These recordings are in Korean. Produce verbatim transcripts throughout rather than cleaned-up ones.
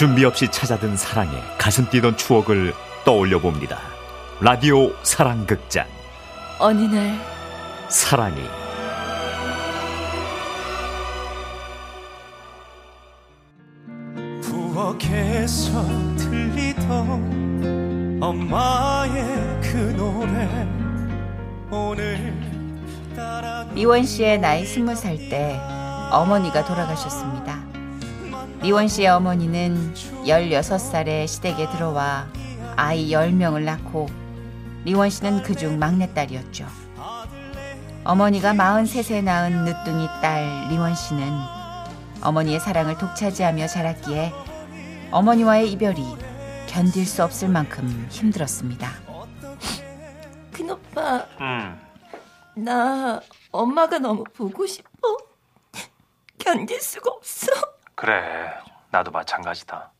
준비 없이 찾아든 사랑에 가슴 뛰던 추억을 떠올려봅니다. 라디오 사랑극장 어느날 사랑이. 부엌에서 들리던 엄마의 그 노래 오늘따라. 미원 씨의 나이 스무 살 때 어머니가 돌아가셨습니다. 미원 씨의 어머니는 열여섯 살에 시댁에 들어와 아이 열 명을 낳고 미원 씨는 그중 막내딸이었죠. 어머니가 마흔세 세 낳은 늦둥이 딸 미원 씨는 어머니의 사랑을 독차지하며 자랐기에 어머니와의 이별이 견딜 수 없을 만큼 힘들었습니다. 큰오빠, 응. 나 엄마가 너무 보고 싶어. 견딜 수가 없어. 그래, 나도 마찬가지다.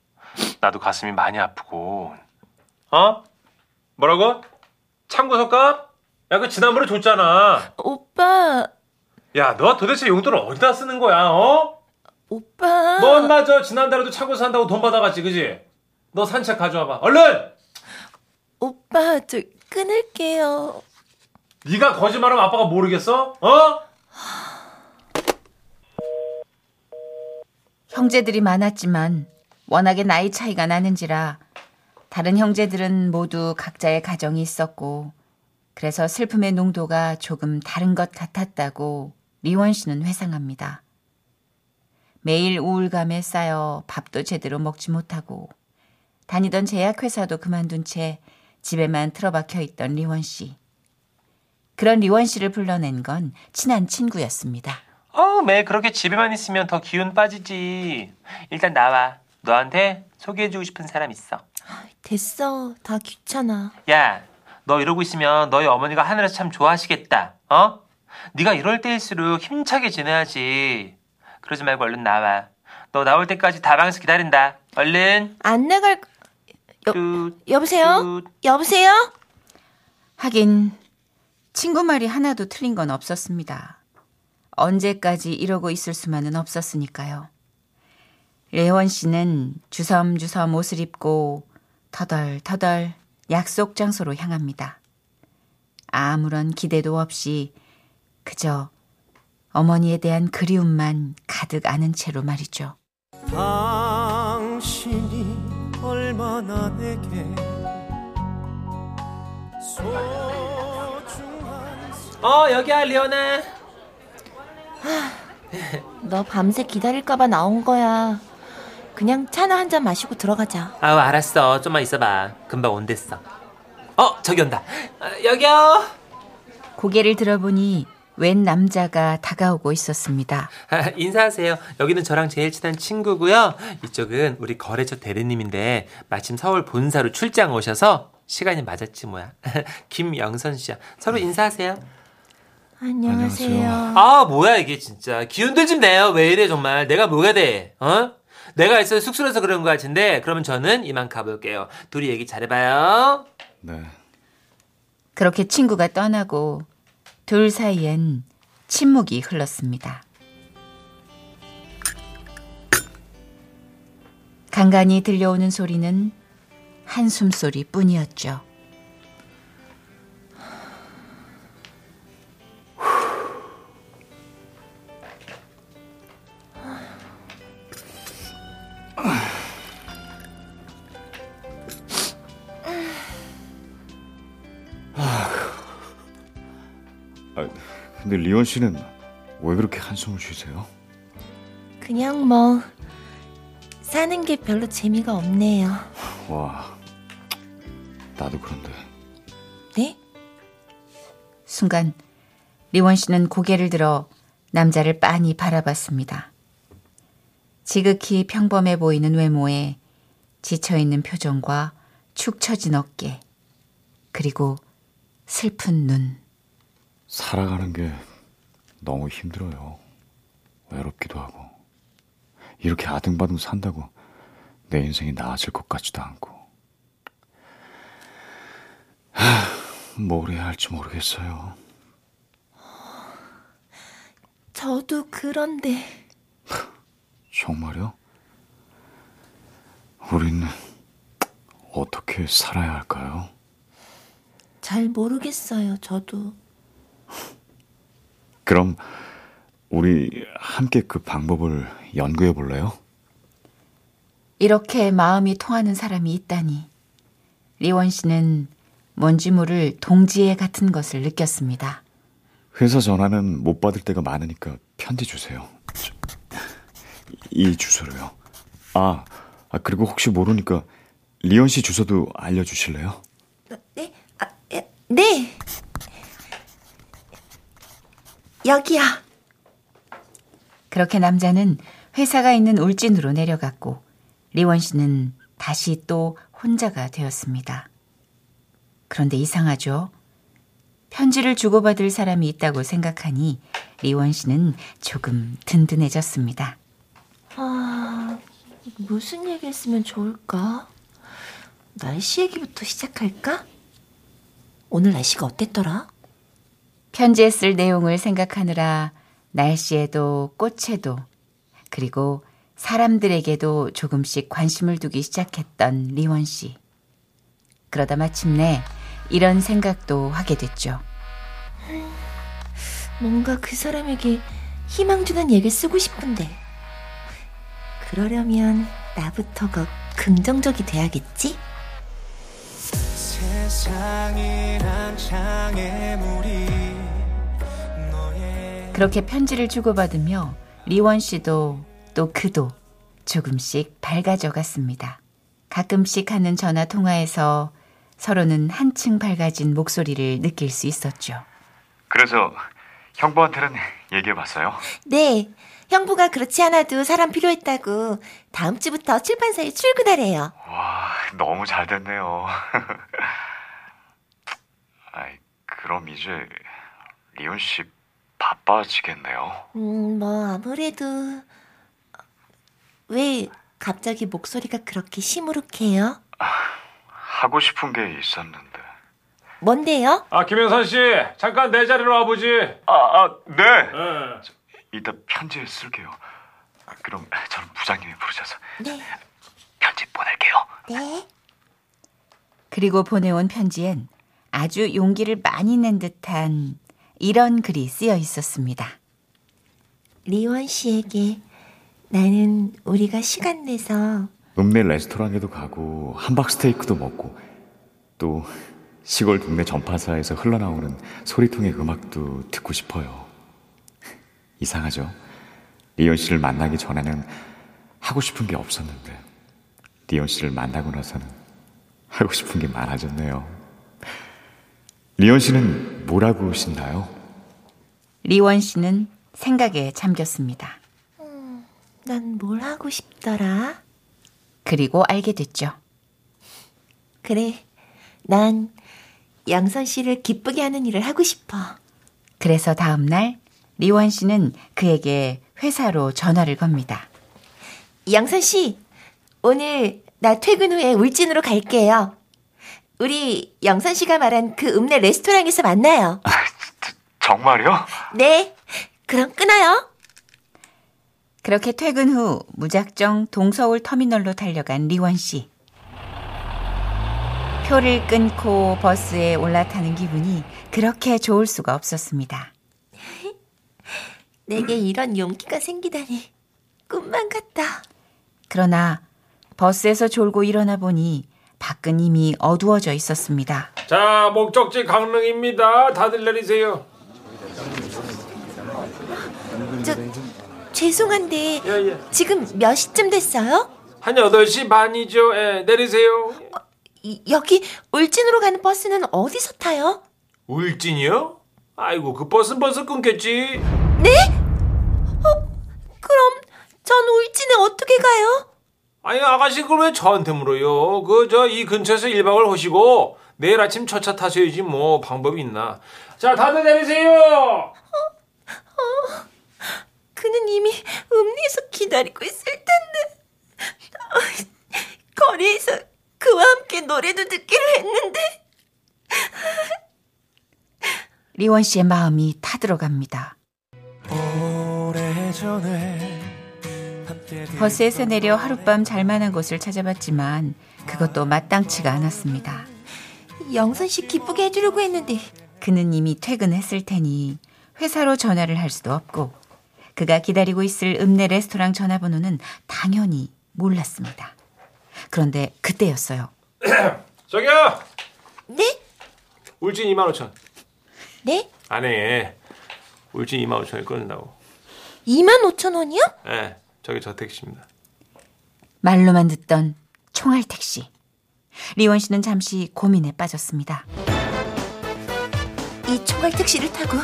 나도 가슴이 많이 아프고. 어? 뭐라고? 창고석값? 야, 그 지난번에 줬잖아. 오빠. 야, 너 도대체 용돈을 어디다 쓰는 거야, 어? 오빠. 넌 맞아. 지난달에도 창고 산다고 돈 받아갔지, 그지? 너 산책 가져와봐. 얼른! 오빠, 저 끊을게요. 네가 거짓말하면 아빠가 모르겠어? 어? 형제들이 많았지만 워낙에 나이 차이가 나는지라 다른 형제들은 모두 각자의 가정이 있었고 그래서 슬픔의 농도가 조금 다른 것 같았다고 리원 씨는 회상합니다. 매일 우울감에 쌓여 밥도 제대로 먹지 못하고 다니던 제약회사도 그만둔 채 집에만 틀어박혀 있던 리원 씨. 그런 리원 씨를 불러낸 건 친한 친구였습니다. 어우, 매 그렇게 집에만 있으면 더 기운 빠지지. 일단 나와. 너한테 소개해주고 싶은 사람 있어. 됐어. 다 귀찮아. 야, 너 이러고 있으면 너희 어머니가 하늘에서 참 좋아하시겠다. 어? 네가 이럴 때일수록 힘차게 지내야지. 그러지 말고 얼른 나와. 너 나올 때까지 다방에서 기다린다. 얼른. 안 나갈... 여... 여보세요? 여보세요? 하긴 친구 말이 하나도 틀린 건 없었습니다. 언제까지 이러고 있을 수만은 없었으니까요. 레원 씨는 주섬주섬 옷을 입고 터덜터덜 약속 장소로 향합니다. 아무런 기대도 없이 그저 어머니에 대한 그리움만 가득 안은 채로 말이죠. 당신이 얼마나 내게 소중한... 어, 여기야, 리원아. 너 밤새 기다릴까봐 나온 거야. 그냥 차나 한잔 마시고 들어가자. 아우, 알았어. 좀만 있어봐. 금방 온댔어. 어, 저기 온다. 아, 여기요. 고개를 들어보니 웬 남자가 다가오고 있었습니다. 아, 인사하세요. 여기는 저랑 제일 친한 친구고요. 이쪽은 우리 거래처 대리님인데 마침 서울 본사로 출장 오셔서 시간이 맞았지 뭐야. 김영선 씨야. 서로 인사하세요. 안녕하세요. 아, 뭐야 이게 진짜. 기운들 좀 내요. 왜 이래 정말. 내가 뭐가 돼. 어? 내가 있어서 쑥스러워서 그런 것 같은데. 그러면 저는 이만 가볼게요. 둘이 얘기 잘해봐요. 네. 그렇게 친구가 떠나고 둘 사이엔 침묵이 흘렀습니다. 간간히 들려오는 소리는 한숨 소리뿐이었죠. 근데 리원 씨는 왜 그렇게 한숨을 쉬세요? 그냥 뭐 사는 게 별로 재미가 없네요. 와, 나도 그런데. 네? 순간 리원 씨는 고개를 들어 남자를 빤히 바라봤습니다. 지극히 평범해 보이는 외모에 지쳐있는 표정과 축 처진 어깨 그리고 슬픈 눈. 살아가는 게 너무 힘들어요. 외롭기도 하고 이렇게 아등바등 산다고 내 인생이 나아질 것 같지도 않고. 하, 뭘 해야 할지 모르겠어요. 저도 그런데. 정말요? 우린 어떻게 살아야 할까요? 잘 모르겠어요, 저도. 그럼 우리 함께 그 방법을 연구해 볼래요? 이렇게 마음이 통하는 사람이 있다니. 리원 씨는 뭔지 모를 동지애 같은 것을 느꼈습니다. 회사 전화는 못 받을 때가 많으니까 편지 주세요. 이 주소로요. 아, 아 그리고 혹시 모르니까 리원 씨 주소도 알려주실래요? 네? 아, 네. 여기야. 그렇게 남자는 회사가 있는 울진으로 내려갔고 리원 씨는 다시 또 혼자가 되었습니다. 그런데 이상하죠. 편지를 주고받을 사람이 있다고 생각하니 리원 씨는 조금 든든해졌습니다. 아, 무슨 얘기 했으면 좋을까? 날씨 얘기부터 시작할까? 오늘 날씨가 어땠더라? 편지에 쓸 내용을 생각하느라 날씨에도 꽃에도 그리고 사람들에게도 조금씩 관심을 두기 시작했던 리원 씨. 그러다 마침내 이런 생각도 하게 됐죠. 뭔가 그 사람에게 희망 주는 얘기를 쓰고 싶은데 그러려면 나부터가 긍정적이 돼야겠지? 그렇게 편지를 주고받으며 리원 씨도 또 그도 조금씩 밝아져 갔습니다. 가끔씩 하는 전화 통화에서 서로는 한층 밝아진 목소리를 느낄 수 있었죠. 그래서 형부한테는 얘기해봤어요? 네. 형부가 그렇지 않아도 사람 필요했다고 다음 주부터 출판사에 출근하래요. 와, 너무 잘 됐네요. 아이, 그럼 이제 리온 씨 바빠지겠네요. 음, 뭐 아무래도... 왜 갑자기 목소리가 그렇게 시무룩해요? 하고 싶은 게 있었는데. 뭔데요? 아, 김현선 씨, 잠깐 내 자리로 와보지. 아, 아 네. 네. 저, 이따 편지에 쓸게요. 그럼 저는 부장님이 부르셔서 네. 편지 보낼게요. 네. 그리고 보내온 편지엔 아주 용기를 많이 낸 듯한 이런 글이 쓰여 있었습니다. 리원 씨에게 나는 우리가 시간 내서 읍내 레스토랑에도 가고 함박 스테이크도 먹고 또 시골 동네 전파사에서 흘러나오는 소리통의 음악도 듣고 싶어요. 이상하죠? 리온 씨를 만나기 전에는 하고 싶은 게 없었는데 리온 씨를 만나고 나서는 하고 싶은 게 많아졌네요. 리온 씨는 뭐라고 신나요? 리원 씨는 생각에 잠겼습니다. 난 뭘 하고 싶더라? 그리고 알게 됐죠. 그래, 난 양선 씨를 기쁘게 하는 일을 하고 싶어. 그래서 다음 날 리원 씨는 그에게 회사로 전화를 겁니다. 양선 씨, 오늘 나 퇴근 후에 울진으로 갈게요. 우리 양선 씨가 말한 그 읍내 레스토랑에서 만나요. 아, 정말요? 네, 그럼 끊어요. 그렇게 퇴근 후 무작정 동서울 터미널로 달려간 리원 씨. 표를 끊고 버스에 올라타는 기분이 그렇게 좋을 수가 없었습니다. 내게 이런 용기가 생기다니 꿈만 같다. 그러나 버스에서 졸고 일어나 보니 밖은 이미 어두워져 있었습니다. 자, 목적지 강릉입니다. 다들 내리세요. 저... 죄송한데 예, 예. 지금 몇 시쯤 됐어요? 한 여덟 시 반이죠. 예, 내리세요. 어, 이, 여기 울진으로 가는 버스는 어디서 타요? 울진이요? 아이고, 그 버스는 벌써 끊겼지. 네? 어, 그럼 전 울진에 어떻게 가요? 아니, 아가씨 그걸 왜 저한테 물어요? 그 저 이 근처에서 일 박을 하시고 내일 아침 첫 차 타셔야지 뭐 방법이 있나. 자, 다들 내리세요. 어? 그는 이미 읍내에서 기다리고 있을 텐데. 거리에서 그와 함께 노래도 듣기로 했는데. 리원 씨의 마음이 타들어갑니다. 오래전에 버스에서 내려 하룻밤 잘만한 곳을 찾아봤지만 그것도 마땅치가 않았습니다. 영선 씨 기쁘게 해주려고 했는데 그는 이미 퇴근했을 테니 회사로 전화를 할 수도 없고 그가 기다리고 있을 읍내 레스토랑 전화번호는 당연히 몰랐습니다. 그런데 그때였어요. 저기요. 네? 울진 이만 오천. 네? 아내 울진 이만 오천을 끊는다고. 이만 오천 원이요? 네. 저기 저 택시입니다. 말로만 듣던 총알 택시. 리원 씨는 잠시 고민에 빠졌습니다. 이 총알 택시를 타고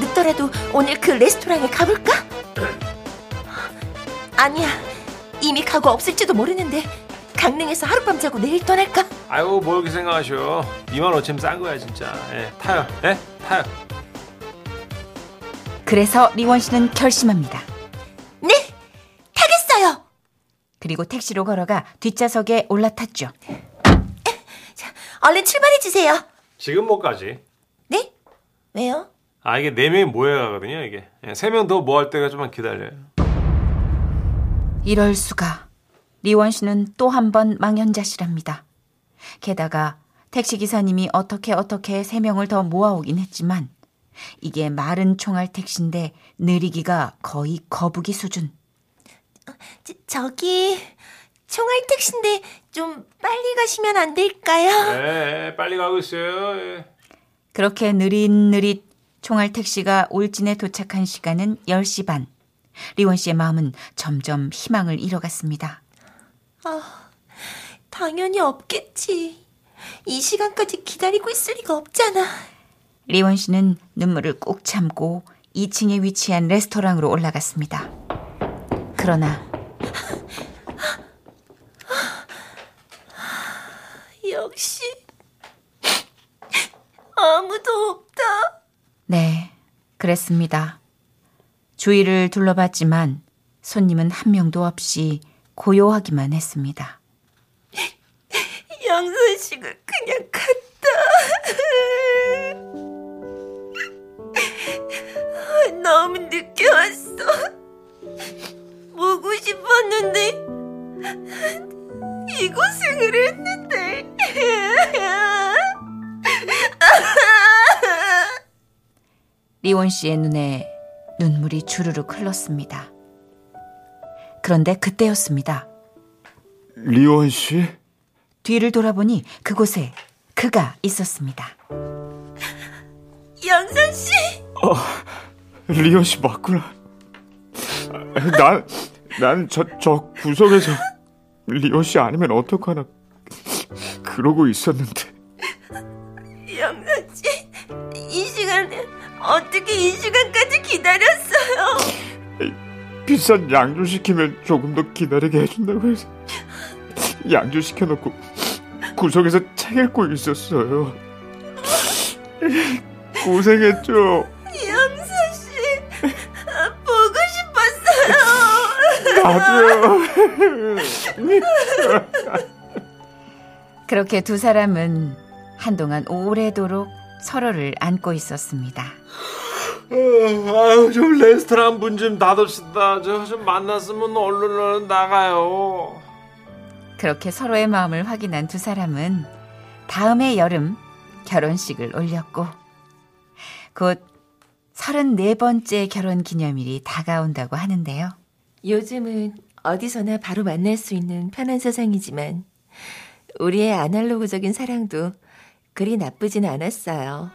늦더라도 오늘 그 레스토랑에 가볼까? 아니야. 이미 가고 없을지도 모르는데 강릉에서 하룻밤 자고 내일 떠날까? 아이고 뭘 그렇게 생각하셔. 이만 오천 싼 거야 진짜. 예, 타요. 예? 타요. 그래서 리원 씨는 결심합니다. 네! 타겠어요! 그리고 택시로 걸어가 뒷좌석에 올라탔죠. 자, 얼른 출발해주세요. 지금 못 가지. 네? 왜요? 아 이게 네 명이 모여야 하거든요 이게. 세 명 더 모을 때가 좀만 기다려요. 이럴 수가. 리원 씨는 또 한 번 망연자실합니다. 게다가 택시기사님이 어떻게 어떻게 세 명을 더 모아오긴 했지만 이게 마른 총알 택시인데 느리기가 거의 거북이 수준. 저, 저기 총알 택시인데 좀 빨리 가시면 안 될까요? 네, 빨리 가고 있어요. 네. 그렇게 느릿느릿 총알 택시가 울진에 도착한 시간은 열 시 반. 리원 씨의 마음은 점점 희망을 잃어갔습니다. 아, 당연히 없겠지. 이 시간까지 기다리고 있을 리가 없잖아. 리원 씨는 눈물을 꾹 참고 이 층에 위치한 레스토랑으로 올라갔습니다. 그러나 역시 아무도 없다. 네, 그랬습니다. 주위를 둘러봤지만 손님은 한 명도 없이 고요하기만 했습니다. 영선 씨가 그냥 갔다. 너무 늦게 왔어. 보고 싶었는데 이 고생을 했는데. 리원 씨의 눈에 눈물이 주르륵 흘렀습니다. 그런데 그때였습니다. 리원 씨? 뒤를 돌아보니 그곳에 그가 있었습니다. 영선 씨? 어, 리원 씨 맞구나. 난, 난 저, 저 구석에서 리원 씨 아니면 어떡하나 그러고 있었는데. 영선 씨, 이 시간에 어떻게 이 시간까지 기다렸어요? 비싼 양주 시키면 조금 더 기다리게 해준다고 해서 양주 시켜놓고 구석에서 책 읽고 있었어요. 고생했죠. 영서씨 보고 싶었어요. 나도요. 그렇게 두 사람은 한동안 오래도록 서로를 안고 있었습니다. 아유, 좀 레스토랑 문 좀 닫읍시다. 저 좀 만났으면 얼른 얼른 나가요. 그렇게 서로의 마음을 확인한 두 사람은 다음해 여름 결혼식을 올렸고 곧 서른네 번째 결혼 기념일이 다가온다고 하는데요. 요즘은 어디서나 바로 만날 수 있는 편한 세상이지만 우리의 아날로그적인 사랑도 그리 나쁘진 않았어요.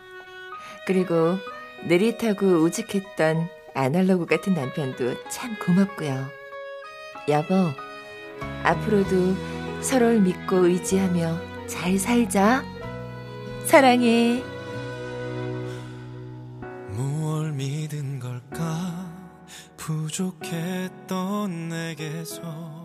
그리고 느릿하고 우직했던 아날로그 같은 남편도 참 고맙고요. 여보, 앞으로도 서로를 믿고 의지하며 잘 살자. 사랑해. 무얼 믿은 걸까? 부족했던 내게서